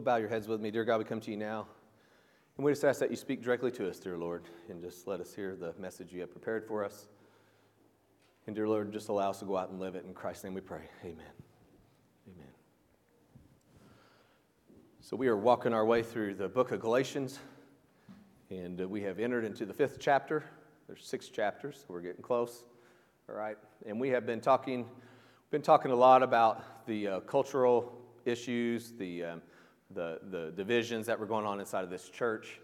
will bow your heads with me. Dear God, we come to you now, and we just ask that you speak directly to us, dear Lord, and just let us hear the message you have prepared for us. And dear Lord, just allow us to go out and live it. In Christ's name we pray. Amen. Amen. So we are walking our way through the book of Galatians, and we have entered into the 5th chapter. There's 6 chapters, so we're getting close. All right. And we have been talking a lot about the cultural issues, the divisions that were going on inside of this church.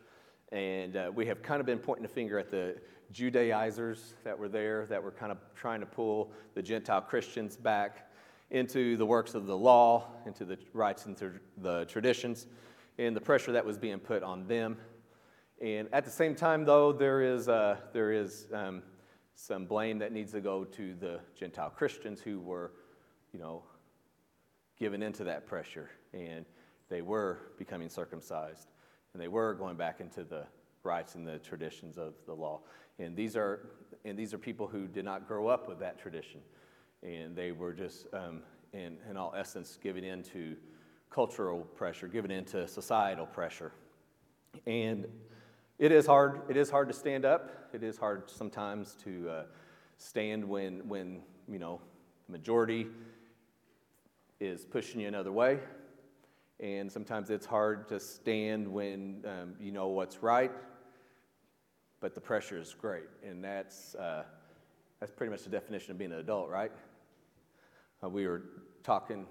And we have kind of been pointing a finger at the Judaizers that were there, that were kind of trying to pull the Gentile Christians back into the works of the law, into the rites and the traditions, and the pressure that was being put on them. And at the same time, though, there is some blame that needs to go to the Gentile Christians who were, given into that pressure, and they were becoming circumcised, and they were going back into the rites and the traditions of the law. And these are people who did not grow up with that tradition, and they were just, in all essence, giving in to cultural pressure, giving in to societal pressure. And it is hard. It is hard to stand up. It is hard sometimes to stand when the majority is pushing you another way, and sometimes it's hard to stand when you know what's right, but the pressure is great, and that's pretty much the definition of being an adult, right? We were talking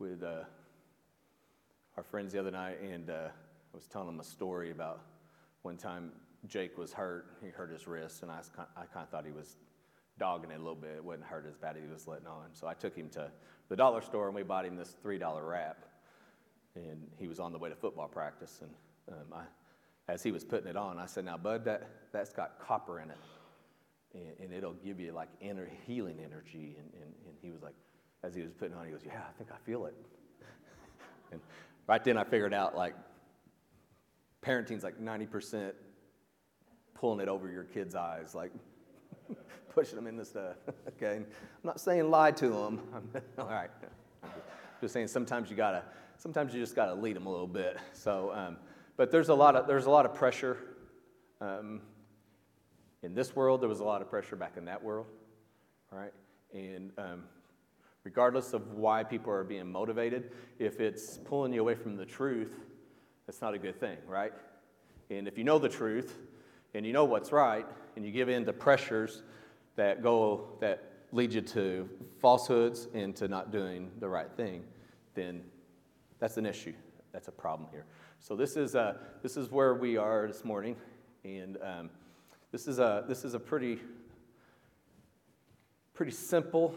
with our friends the other night, and I was telling them a story about one time Jake was hurt. He hurt his wrist, and I kind of thought he was dogging it a little bit. It wasn't hurt as bad as he was letting on. So I took him to the dollar store, and we bought him this $3 wrap. And he was on the way to football practice. And as he was putting it on, I said, "Now, bud, that's got copper in it. And it'll give you, like, healing energy." And he was like, as he was putting it on, he goes, "Yeah, I think I feel it." And right then I figured out, like, parenting's like 90% pulling it over your kids' eyes, like, pushing them into stuff, okay? I'm not saying lie to them. All right. I'm just saying sometimes you just gotta lead them a little bit. So, but there's a lot of pressure in this world. There was a lot of pressure back in that world, all right? And regardless of why people are being motivated, if it's pulling you away from the truth, that's not a good thing, right? And if you know the truth, and you know what's right, and you give in to pressures that lead you to falsehoods and to not doing the right thing, then that's an issue. That's a problem here. So this is where we are this morning, and this is a pretty simple,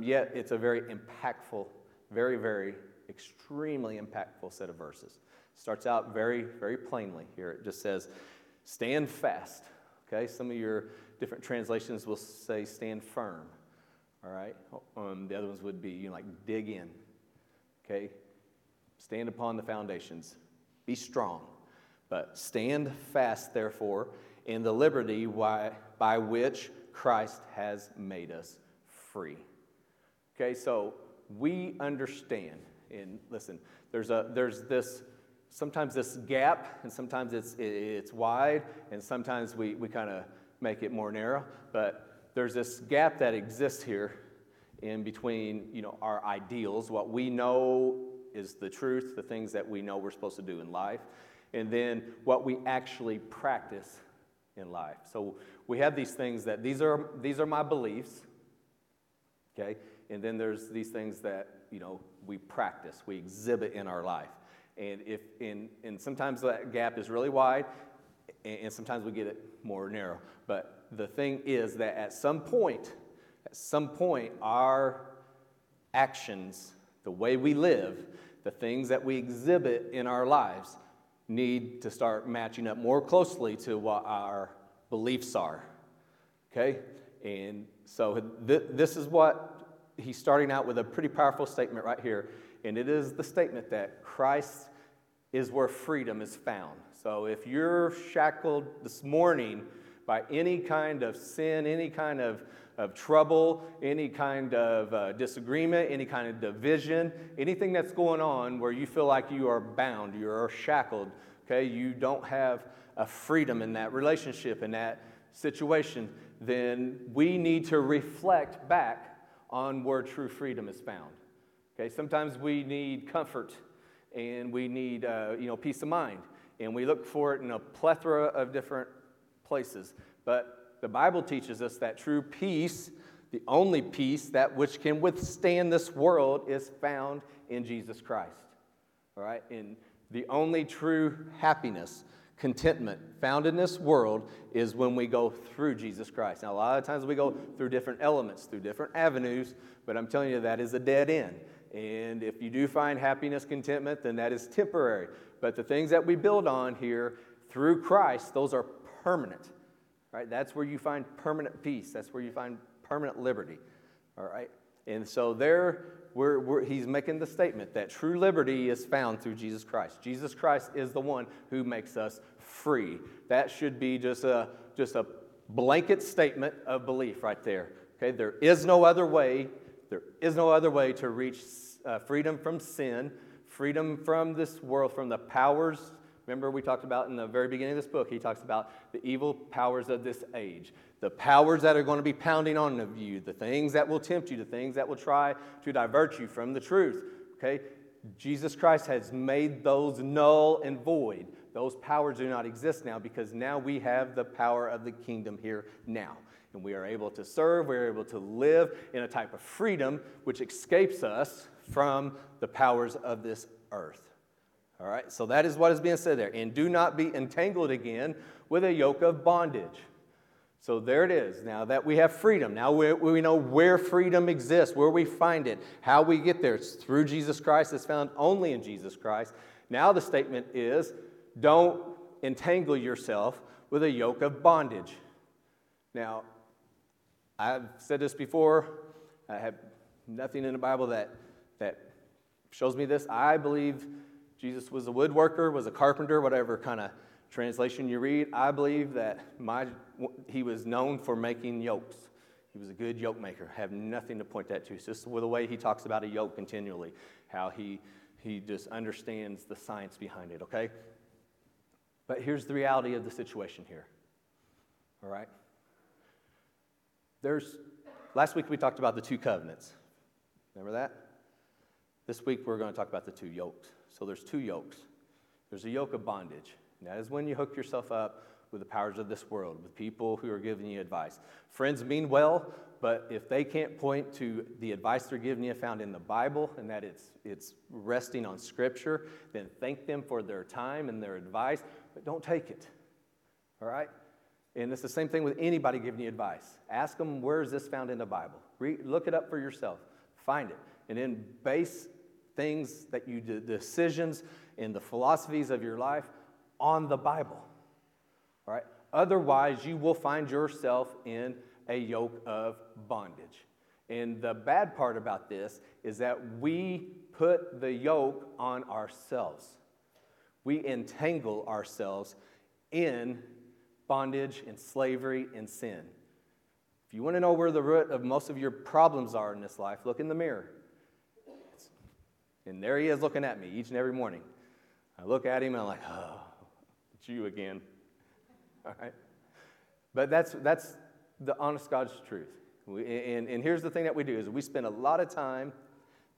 yet it's a very impactful, very, very extremely impactful set of verses. Starts out very, very plainly here. It just says, "Stand fast." Okay, some of your different translations will say "stand firm." All right, the other ones would be "dig in." Okay, stand upon the foundations. Be strong, but stand fast, therefore, in the liberty by which Christ has made us free. Okay, so we understand. And listen, there's this. Sometimes this gap, and sometimes it's wide, and sometimes we kind of make it more narrow. But there's this gap that exists here in between, our ideals, what we know is the truth, the things that we know we're supposed to do in life, and then what we actually practice in life. So we have these things that these are my beliefs, okay? And then there's these things that we practice, we exhibit in our life. And sometimes that gap is really wide, and sometimes we get it more narrow. But the thing is that at some point, our actions, the way we live, the things that we exhibit in our lives, need to start matching up more closely to what our beliefs are. Okay? And so this is what he's starting out with, a pretty powerful statement right here. And it is the statement that Christ is where freedom is found. So if you're shackled this morning by any kind of sin, any kind of trouble, any kind of disagreement, any kind of division, anything that's going on where you feel like you are bound, you are shackled, okay? You don't have a freedom in that relationship, in that situation, then we need to reflect back on where true freedom is found. Okay, sometimes we need comfort and we need peace of mind, and we look for it in a plethora of different places. But the Bible teaches us that true peace, the only peace that which can withstand this world, is found in Jesus Christ. All right, and the only true happiness, contentment found in this world is when we go through Jesus Christ. Now, a lot of times we go through different elements, through different avenues, but I'm telling you, that is a dead end. And if you do find happiness, contentment, then that is temporary. But the things that we build on here through Christ, those are permanent, right? That's where you find permanent peace. That's where you find permanent liberty, all right? And so there, he's making the statement that true liberty is found through Jesus Christ. Jesus Christ is the one who makes us free. That should be just a blanket statement of belief right there. Okay, there is no other way. There is no other way to reach freedom from sin, freedom from this world, from the powers. Remember, we talked about in the very beginning of this book, he talks about the evil powers of this age, the powers that are going to be pounding on you, the things that will tempt you, the things that will try to divert you from the truth, okay? Jesus Christ has made those null and void. Those powers do not exist now, because now we have the power of the kingdom here now. And we are able to serve, we are able to live in a type of freedom which escapes us from the powers of this earth. All right, so that is what is being said there. And do not be entangled again with a yoke of bondage. So there it is. Now that we have freedom, now we know where freedom exists, where we find it, how we get there. It's through Jesus Christ. It's found only in Jesus Christ. Now the statement is, don't entangle yourself with a yoke of bondage. Now, I've said this before. I have nothing in the Bible that shows me this. I believe Jesus was a woodworker, was a carpenter, whatever kind of translation you read. I believe that he was known for making yokes. He was a good yoke maker. I have nothing to point that to. It's just the way he talks about a yoke continually, how he just understands the science behind it, okay? But here's the reality of the situation here, all right? Last week we talked about the two covenants. Remember that? This week we're going to talk about the two yokes. So there's two yokes. There's a yoke of bondage. And that is when you hook yourself up with the powers of this world, with people who are giving you advice. Friends mean well, but if they can't point to the advice they're giving you found in the Bible, and that it's resting on Scripture, then thank them for their time and their advice, but don't take it. All right? And it's the same thing with anybody giving you advice. Ask them, where is this found in the Bible? Look it up for yourself. Find it. And then base things that you do, decisions and the philosophies of your life, on the Bible. All right? Otherwise, you will find yourself in a yoke of bondage. And the bad part about this is that we put the yoke on ourselves. We entangle ourselves in bondage and slavery and sin. If you want to know where the root of most of your problems are in this life, look in the mirror. And there he is looking at me each and every morning. I look at him and I'm like, oh, it's you again. All right? But that's the honest God's truth. And here's the thing that we do is we spend a lot of time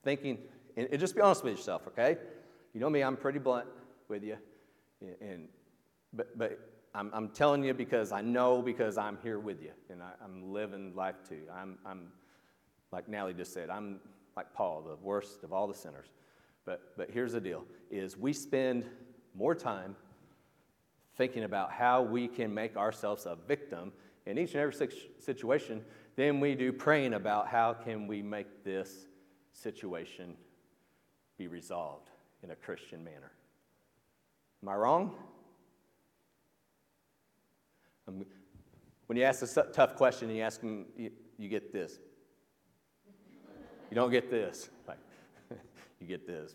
thinking, and just be honest with yourself, okay? You know me, I'm pretty blunt with you. But I'm telling you because I know, because I'm here with you. And I'm living life too. I'm like Natalie just said, I'm like Paul, the worst of all the sinners. But here's the deal, is we spend more time thinking about how we can make ourselves a victim in each and every situation than we do praying about how can we make this situation be resolved in a Christian manner. Am I wrong? When you ask a tough question and you ask them, you get this. You don't get this. Like, you get this.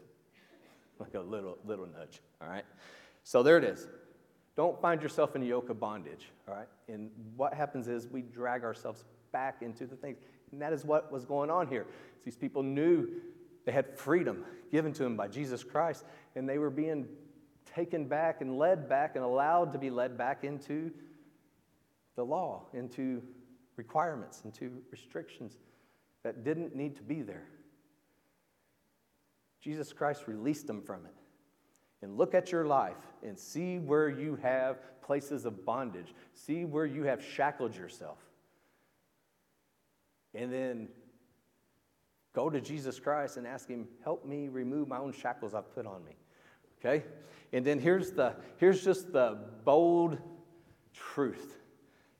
Like a little nudge, all right? So there it is. Don't find yourself in a yoke of bondage, all right? And what happens is we drag ourselves back into the things. And that is what was going on here. These people knew they had freedom given to them by Jesus Christ, and they were being taken back and led back and allowed to be led back into the law, into requirements, into restrictions that didn't need to be there. Jesus Christ released them from it. And look at your life and see where you have places of bondage. See where you have shackled yourself. And then go to Jesus Christ and ask him, help me remove my own shackles I've put on me. Okay? And then here's just the bold truth.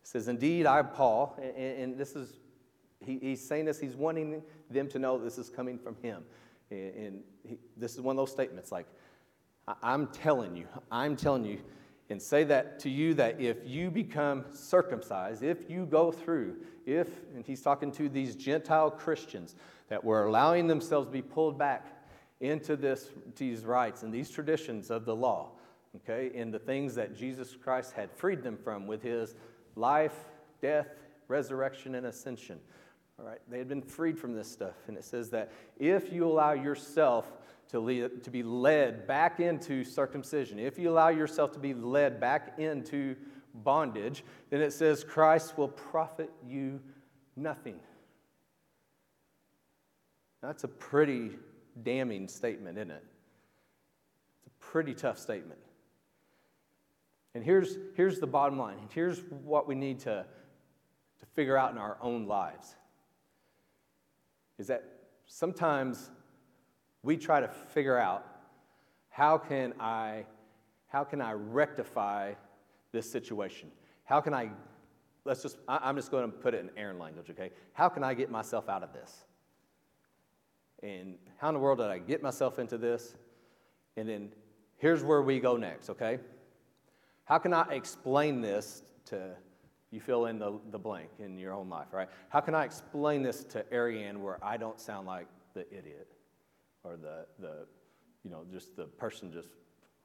It says, indeed, I, Paul, and this is, he's saying this, he's wanting them to know this is coming from him. And this is one of those statements like, I'm telling you, and say that to you that if you become circumcised, if you go through, and he's talking to these Gentile Christians that were allowing themselves to be pulled back into these rites and these traditions of the law, okay, and the things that Jesus Christ had freed them from with his life, death, resurrection, and ascension. All right, they had been freed from this stuff, and it says that if you allow yourself to be led back into circumcision, if you allow yourself to be led back into bondage, then it says Christ will profit you nothing. That's a pretty damning statement, isn't it? It's a pretty tough statement. And here's the bottom line. Here's what we need to figure out in our own lives, is that sometimes we try to figure out how can I rectify this situation? I'm just going to put it in Aaron language, okay? How can I get myself out of this? And how in the world did I get myself into this? And then here's where we go next, okay? How can I explain this to, you fill in the blank in your own life, right? How can I explain this to Ariane where I don't sound like the idiot? Or the person, just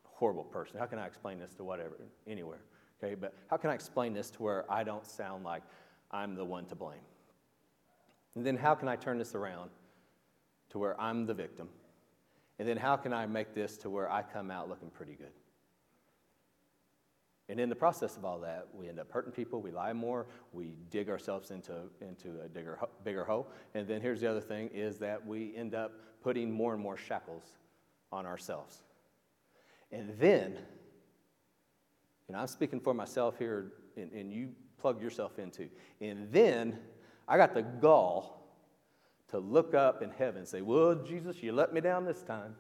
horrible person. How can I explain this to whatever, anywhere? Okay, but how can I explain this to where I don't sound like I'm the one to blame? And then how can I turn this around to where I'm the victim? And then how can I make this to where I come out looking pretty good? And in the process of all that, we end up hurting people, we lie more, we dig ourselves into a bigger hole. And then here's the other thing, is that we end up putting more and more shackles on ourselves. And then, and I'm speaking for myself here, and you plug yourself into, and then I got the gall to look up in heaven and say, well, Jesus, you let me down this time.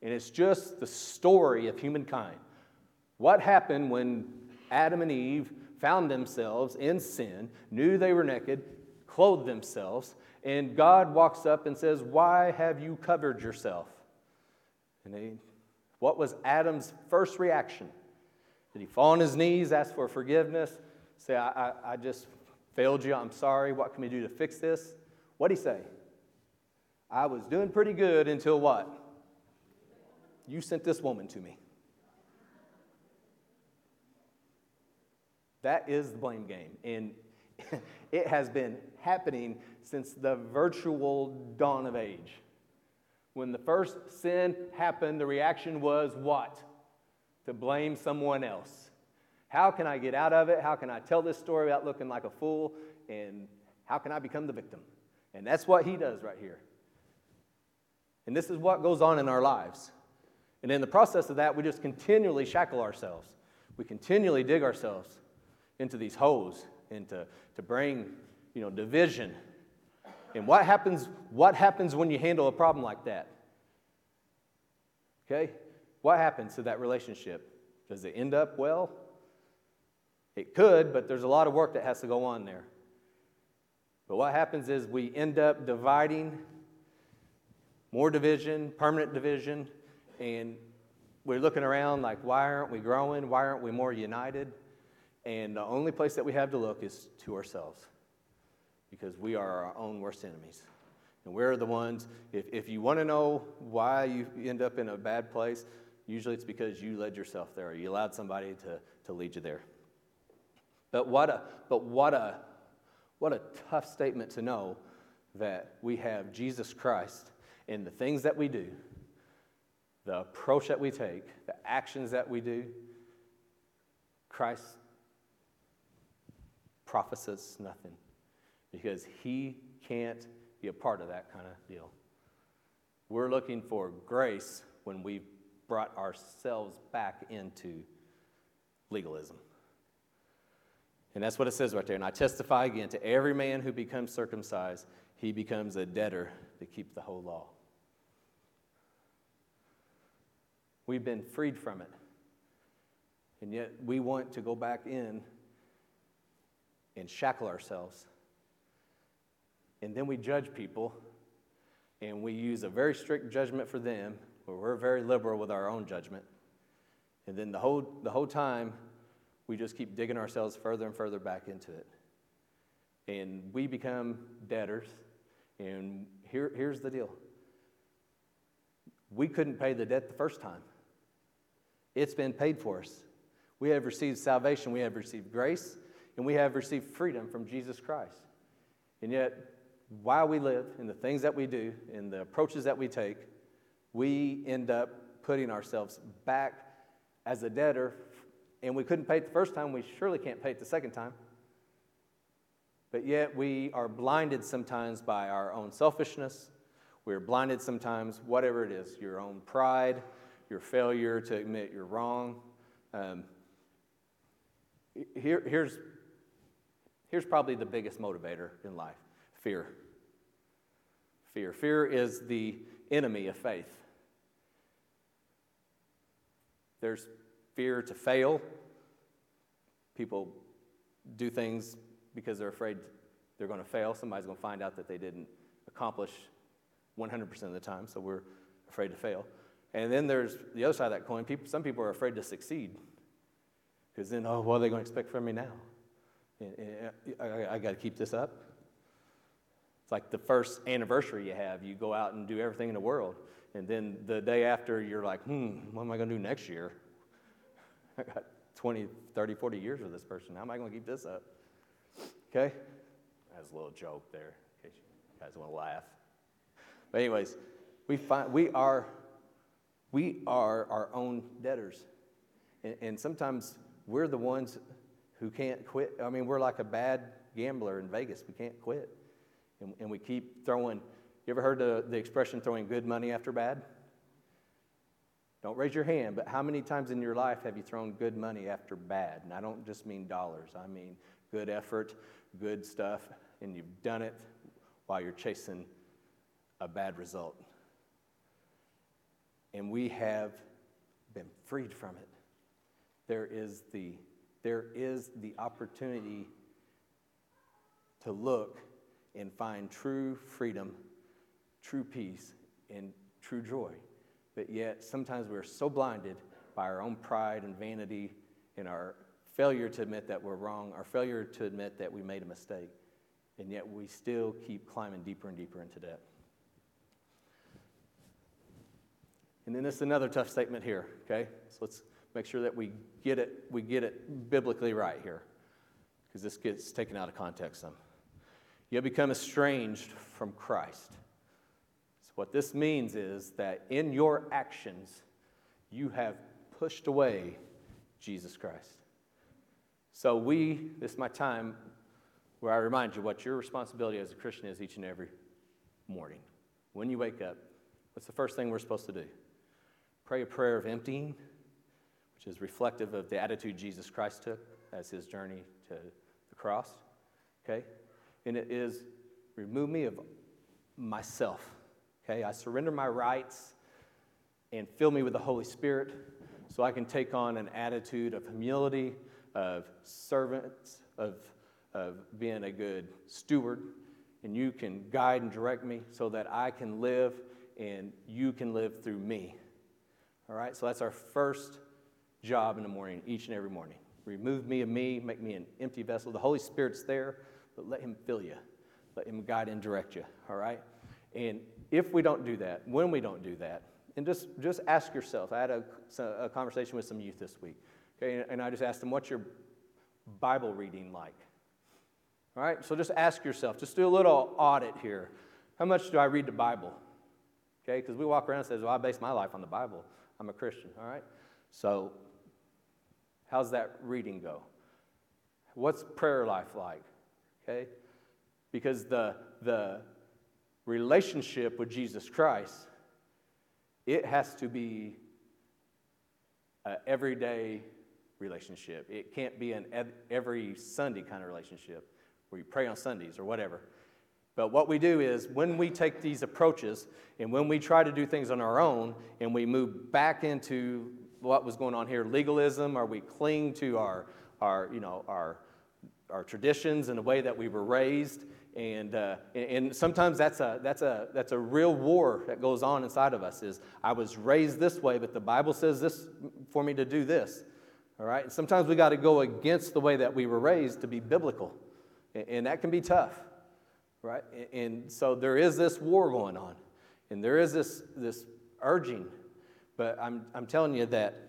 And it's just the story of humankind. What happened when Adam and Eve found themselves in sin, knew they were naked, clothed themselves, and God walks up and says, why have you covered yourself? And what was Adam's first reaction? Did he fall on his knees, ask for forgiveness, say, I just failed you, I'm sorry, what can we do to fix this? What'd he say? I was doing pretty good until what? You sent this woman to me. That is the blame game, and it has been happening since the virtual dawn of age. When the first sin happened, the reaction was what? To blame someone else. How can I get out of it? How can I tell this story without looking like a fool? And how can I become the victim? And that's what he does right here. And this is what goes on in our lives. And in the process of that, we just continually shackle ourselves. We continually dig ourselves into these holes, and to bring, division. And what happens when you handle a problem like that? Okay? What happens to that relationship? Does it end up well? It could, but there's a lot of work that has to go on there. But what happens is we end up dividing, more division, permanent division, and we're looking around like, why aren't we growing? Why aren't we more united? And the only place that we have to look is to ourselves, because we are our own worst enemies. And we're the ones, if you want to know why you end up in a bad place, usually it's because you led yourself there, or you allowed somebody to lead you there. But what a tough statement to know that we have Jesus Christ in the things that we do, the approach that we take, the actions that we do. Christ prophesies nothing because he can't be a part of that kind of deal. We're looking for grace when we've brought ourselves back into legalism. And that's what it says right there. And I testify again, to every man who becomes circumcised, he becomes a debtor to keep the whole law. We've been freed from it. And yet we want to go back in and shackle ourselves. And then we judge people, and we use a very strict judgment for them, where we're very liberal with our own judgment. And then the whole time, we just keep digging ourselves further and further back into it. And we become debtors. And here's the deal. We couldn't pay the debt the first time. It's been paid for us. We have received salvation. We have received grace. And we have received freedom from Jesus Christ. And yet, while we live, in the things that we do, in the approaches that we take, we end up putting ourselves back as a debtor. And we couldn't pay it the first time. We surely can't pay it the second time. But yet we are blinded sometimes by our own selfishness. We're blinded sometimes, whatever it is, your own pride, your failure to admit you're wrong. Here's probably the biggest motivator in life, fear. Fear. Fear is the enemy of faith. There's fear to fail. People do things because they're afraid they're going to fail. Somebody's going to find out that they didn't accomplish 100% of the time, so we're afraid to fail. And then there's the other side of that coin. Some people are afraid to succeed because then, oh, what are they going to expect from me now? I got to keep this up. It's like the first anniversary you have. You go out and do everything in the world, and then the day after you're like, what am I going to do next year? I got 20, 30, 40 years with this person. How am I going to keep this up? Okay? That was a little joke there, in case you guys want to laugh. But anyways, we are our own debtors. And sometimes we're the ones who can't quit. I mean, we're like a bad gambler in Vegas. We can't quit. And we keep throwing. You ever heard the expression throwing good money after bad? Don't raise your hand, but how many times in your life have you thrown good money after bad? And I don't just mean dollars. I mean good effort, good stuff, and you've done it while you're chasing a bad result. And we have been freed from it. There is the opportunity to look and find true freedom, true peace, and true joy. But yet, sometimes we're so blinded by our own pride and vanity and our failure to admit that we're wrong, our failure to admit that we made a mistake, and yet we still keep climbing deeper and deeper into debt. And then this is another tough statement here, okay? So let's make sure that we get it biblically right here, because this gets taken out of context some. You'll become estranged from Christ. What this means is that in your actions, you have pushed away Jesus Christ. So this is my time where I remind you what your responsibility as a Christian is each and every morning. When you wake up, what's the first thing we're supposed to do? Pray a prayer of emptying, which is reflective of the attitude Jesus Christ took as his journey to the cross. Okay? And it is, remove me of myself. Okay, I surrender my rights and fill me with the Holy Spirit so I can take on an attitude of humility, of servants, of being a good steward. And you can guide and direct me so that I can live and you can live through me. All right, so that's our first job in the morning, each and every morning. Remove me of me, make me an empty vessel. The Holy Spirit's there, but let him fill you. Let him guide and direct you, all right? And if we don't do that, when we don't do that, and just ask yourself. I had a conversation with some youth this week, okay, and I just asked them, what's your Bible reading like? All right, so just ask yourself, just do a little audit here. How much do I read the Bible? Okay, because we walk around and say, well, I base my life on the Bible. I'm a Christian, all right? So how's that reading go? What's prayer life like? Okay, because the relationship with Jesus Christ, it has to be an everyday relationship. It can't be an every Sunday kind of relationship where you pray on Sundays or whatever. But what we do is when we take these approaches and when we try to do things on our own and we move back into what was going on here, legalism, or we cling to our traditions and the way that we were raised, and sometimes that's a real war that goes on inside of us. Is I was raised this way, but the Bible says this for me to do this. All right. And sometimes we got to go against the way that we were raised to be biblical, and that can be tough, right? And so there is this war going on, and there is this urging. But I'm telling you that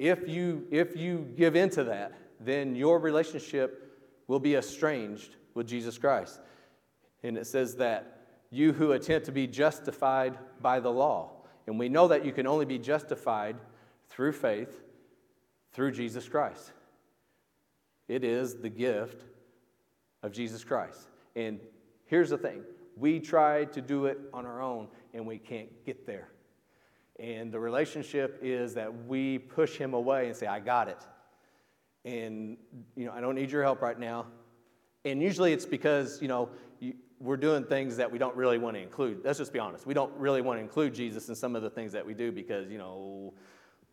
if you give into that, then your relationship will be estranged with Jesus Christ. And it says that you who attempt to be justified by the law. And we know that you can only be justified through faith, through Jesus Christ. It is the gift of Jesus Christ. And here's the thing. We try to do it on our own, and we can't get there. And the relationship is that we push him away and say, I got it. And, you know, I don't need your help right now. And usually it's because, you know, we're doing things that we don't really want to include. Let's just be honest. We don't really want to include Jesus in some of the things that we do because, you know,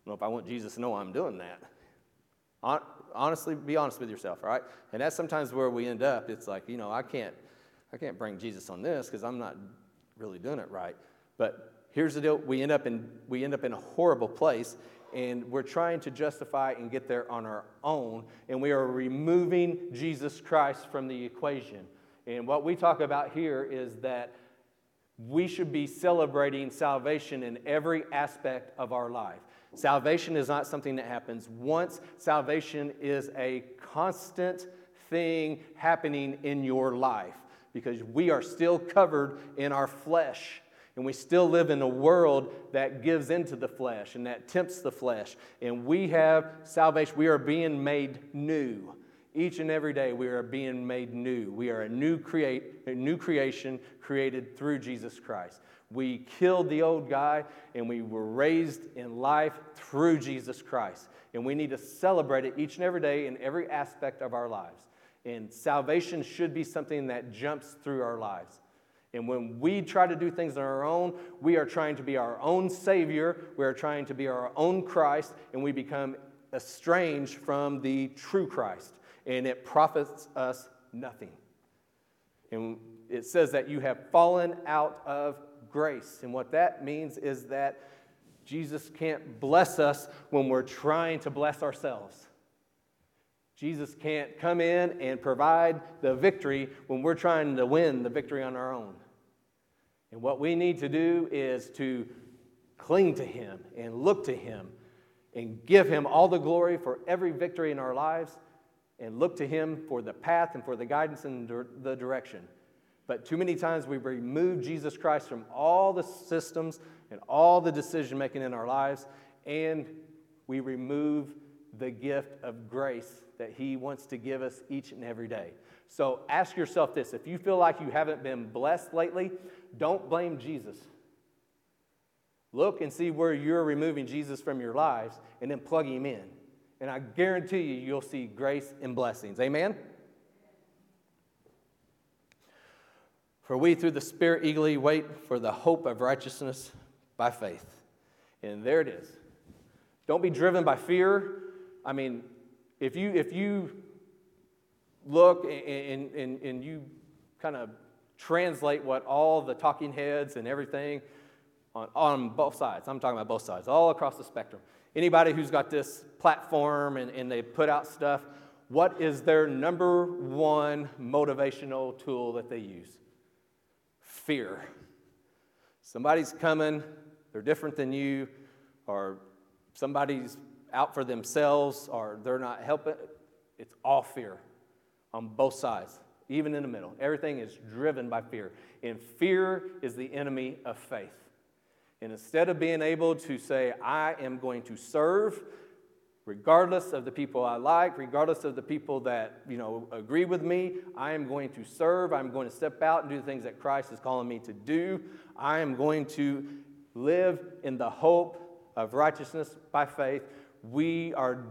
if I want Jesus to know I'm doing that. Honestly, be honest with yourself, all right? And that's sometimes where we end up. It's like, you know, I can't bring Jesus on this because I'm not really doing it right. But here's the deal. We end up in a horrible place, and we're trying to justify and get there on our own, and we are removing Jesus Christ from the equation. And what we talk about here is that we should be celebrating salvation in every aspect of our life. Salvation is not something that happens once. Salvation is a constant thing happening in your life because we are still covered in our flesh. And we still live in a world that gives into the flesh and that tempts the flesh. And we have salvation. We are being made new. Each and every day we are being made new. We are a new creation created through Jesus Christ. We killed the old guy and we were raised in life through Jesus Christ. And we need to celebrate it each and every day in every aspect of our lives. And salvation should be something that jumps through our lives. And when we try to do things on our own, we are trying to be our own Savior, we are trying to be our own Christ, and we become estranged from the true Christ. And it profits us nothing. And it says that you have fallen out of grace. And what that means is that Jesus can't bless us when we're trying to bless ourselves. Jesus can't come in and provide the victory when we're trying to win the victory on our own. And what we need to do is to cling to him and look to him and give him all the glory for every victory in our lives and look to him for the path and for the guidance and the direction. But too many times we remove Jesus Christ from all the systems and all the decision making in our lives, and we remove the gift of grace that he wants to give us each and every day. So ask yourself this. If you feel like you haven't been blessed lately, don't blame Jesus. Look and see where you're removing Jesus from your lives and then plug him in. And I guarantee you, you'll see grace and blessings. Amen? For we through the Spirit eagerly wait for the hope of righteousness by faith. And there it is. Don't be driven by fear. I mean, If you look and you kind of translate what all the talking heads and everything on both sides, I'm talking about both sides, all across the spectrum. Anybody who's got this platform and they put out stuff, what is their number one motivational tool that they use? Fear. Somebody's coming they're different than you, or somebody's out for themselves, or they're not helping. It's all fear on both sides, even in the middle. Everything is driven by fear, and fear is the enemy of faith. And instead of being able to say, I am going to serve regardless of the people I like, regardless of the people that, agree with me, I am going to serve. I'm going to step out and do the things that Christ is calling me to do. I am going to live in the hope of righteousness by faith. We are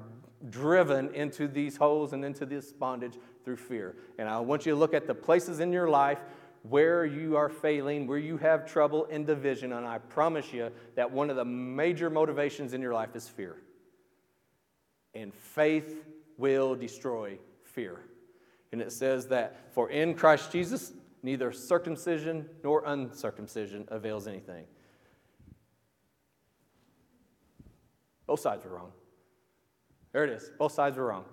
driven into these holes and into this bondage through fear. And I want you to look at the places in your life where you are failing, where you have trouble and division, and I promise you that one of the major motivations in your life is fear. And faith will destroy fear. And it says that, for in Christ Jesus, neither circumcision nor uncircumcision avails anything. Both sides are wrong. There it is. Both sides are wrong.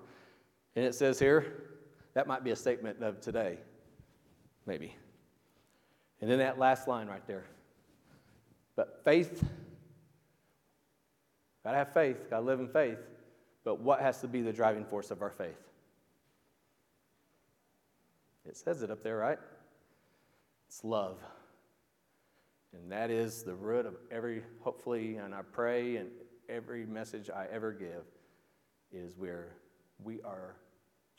And it says here, that might be a statement of today, maybe. And then that last line right there. But faith, gotta have faith, gotta live in faith. But what has to be the driving force of our faith? It says it up there, right? It's love. And that is the root of every, hopefully, and I pray, and every message I ever give is where we are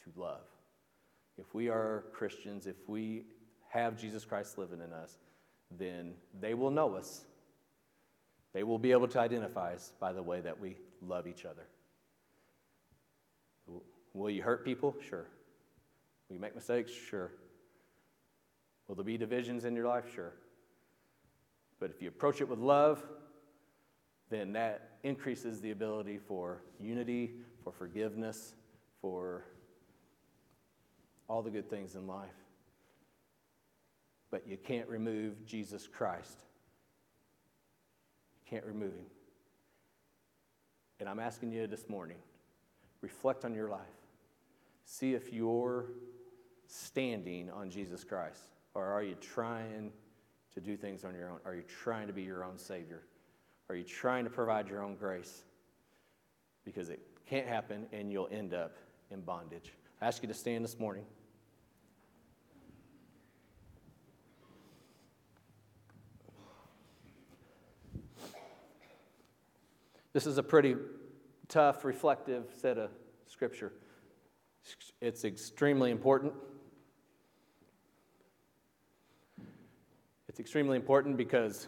to love. If we are Christians, if we have Jesus Christ living in us, then they will know us. They will be able to identify us by the way that we love each other. Will you hurt people? Sure. Will you make mistakes? Sure. Will there be divisions in your life? Sure. But if you approach it with love, then that increases the ability for unity, for forgiveness, for all the good things in life. But you can't remove Jesus Christ. You can't remove him. And I'm asking you this morning, reflect on your life. See if you're standing on Jesus Christ, or are you trying to do things on your own? Are you trying to be your own Savior? Are you trying to provide your own grace? Because it can't happen, and you'll end up in bondage. I ask you to stand this morning. This is a pretty tough, reflective set of scripture. It's extremely important. It's extremely important because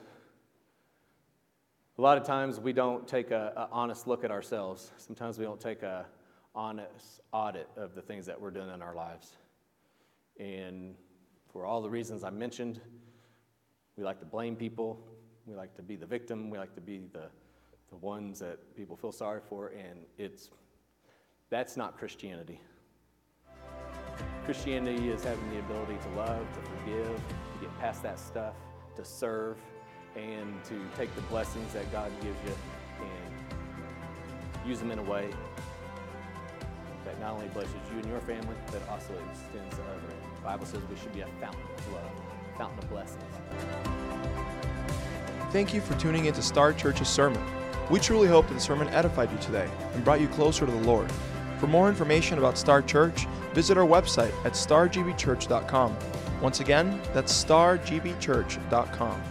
a lot of times we don't take an honest look at ourselves. Sometimes we don't take an honest audit of the things that we're doing in our lives. And for all the reasons I mentioned, we like to blame people. We like to be the victim. We like to be the ones that people feel sorry for, and that's not Christianity. Christianity is having the ability to love, to forgive, to get past that stuff, to serve, and to take the blessings that God gives you and use them in a way that not only blesses you and your family, but also extends to others. The Bible says we should be a fountain of love, a fountain of blessings. Thank you for tuning in to Star Church's sermon. We truly hope that the sermon edified you today and brought you closer to the Lord. For more information about Star Church, visit our website at stargbchurch.com. Once again, that's stargbchurch.com.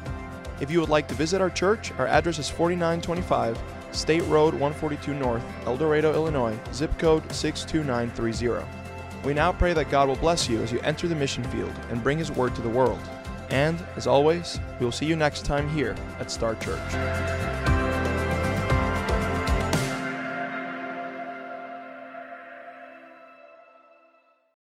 If you would like to visit our church, our address is 4925 State Road 142 North, El Dorado, Illinois, zip code 62930. We now pray that God will bless you as you enter the mission field and bring His word to the world. And, as always, we will see you next time here at Star Church.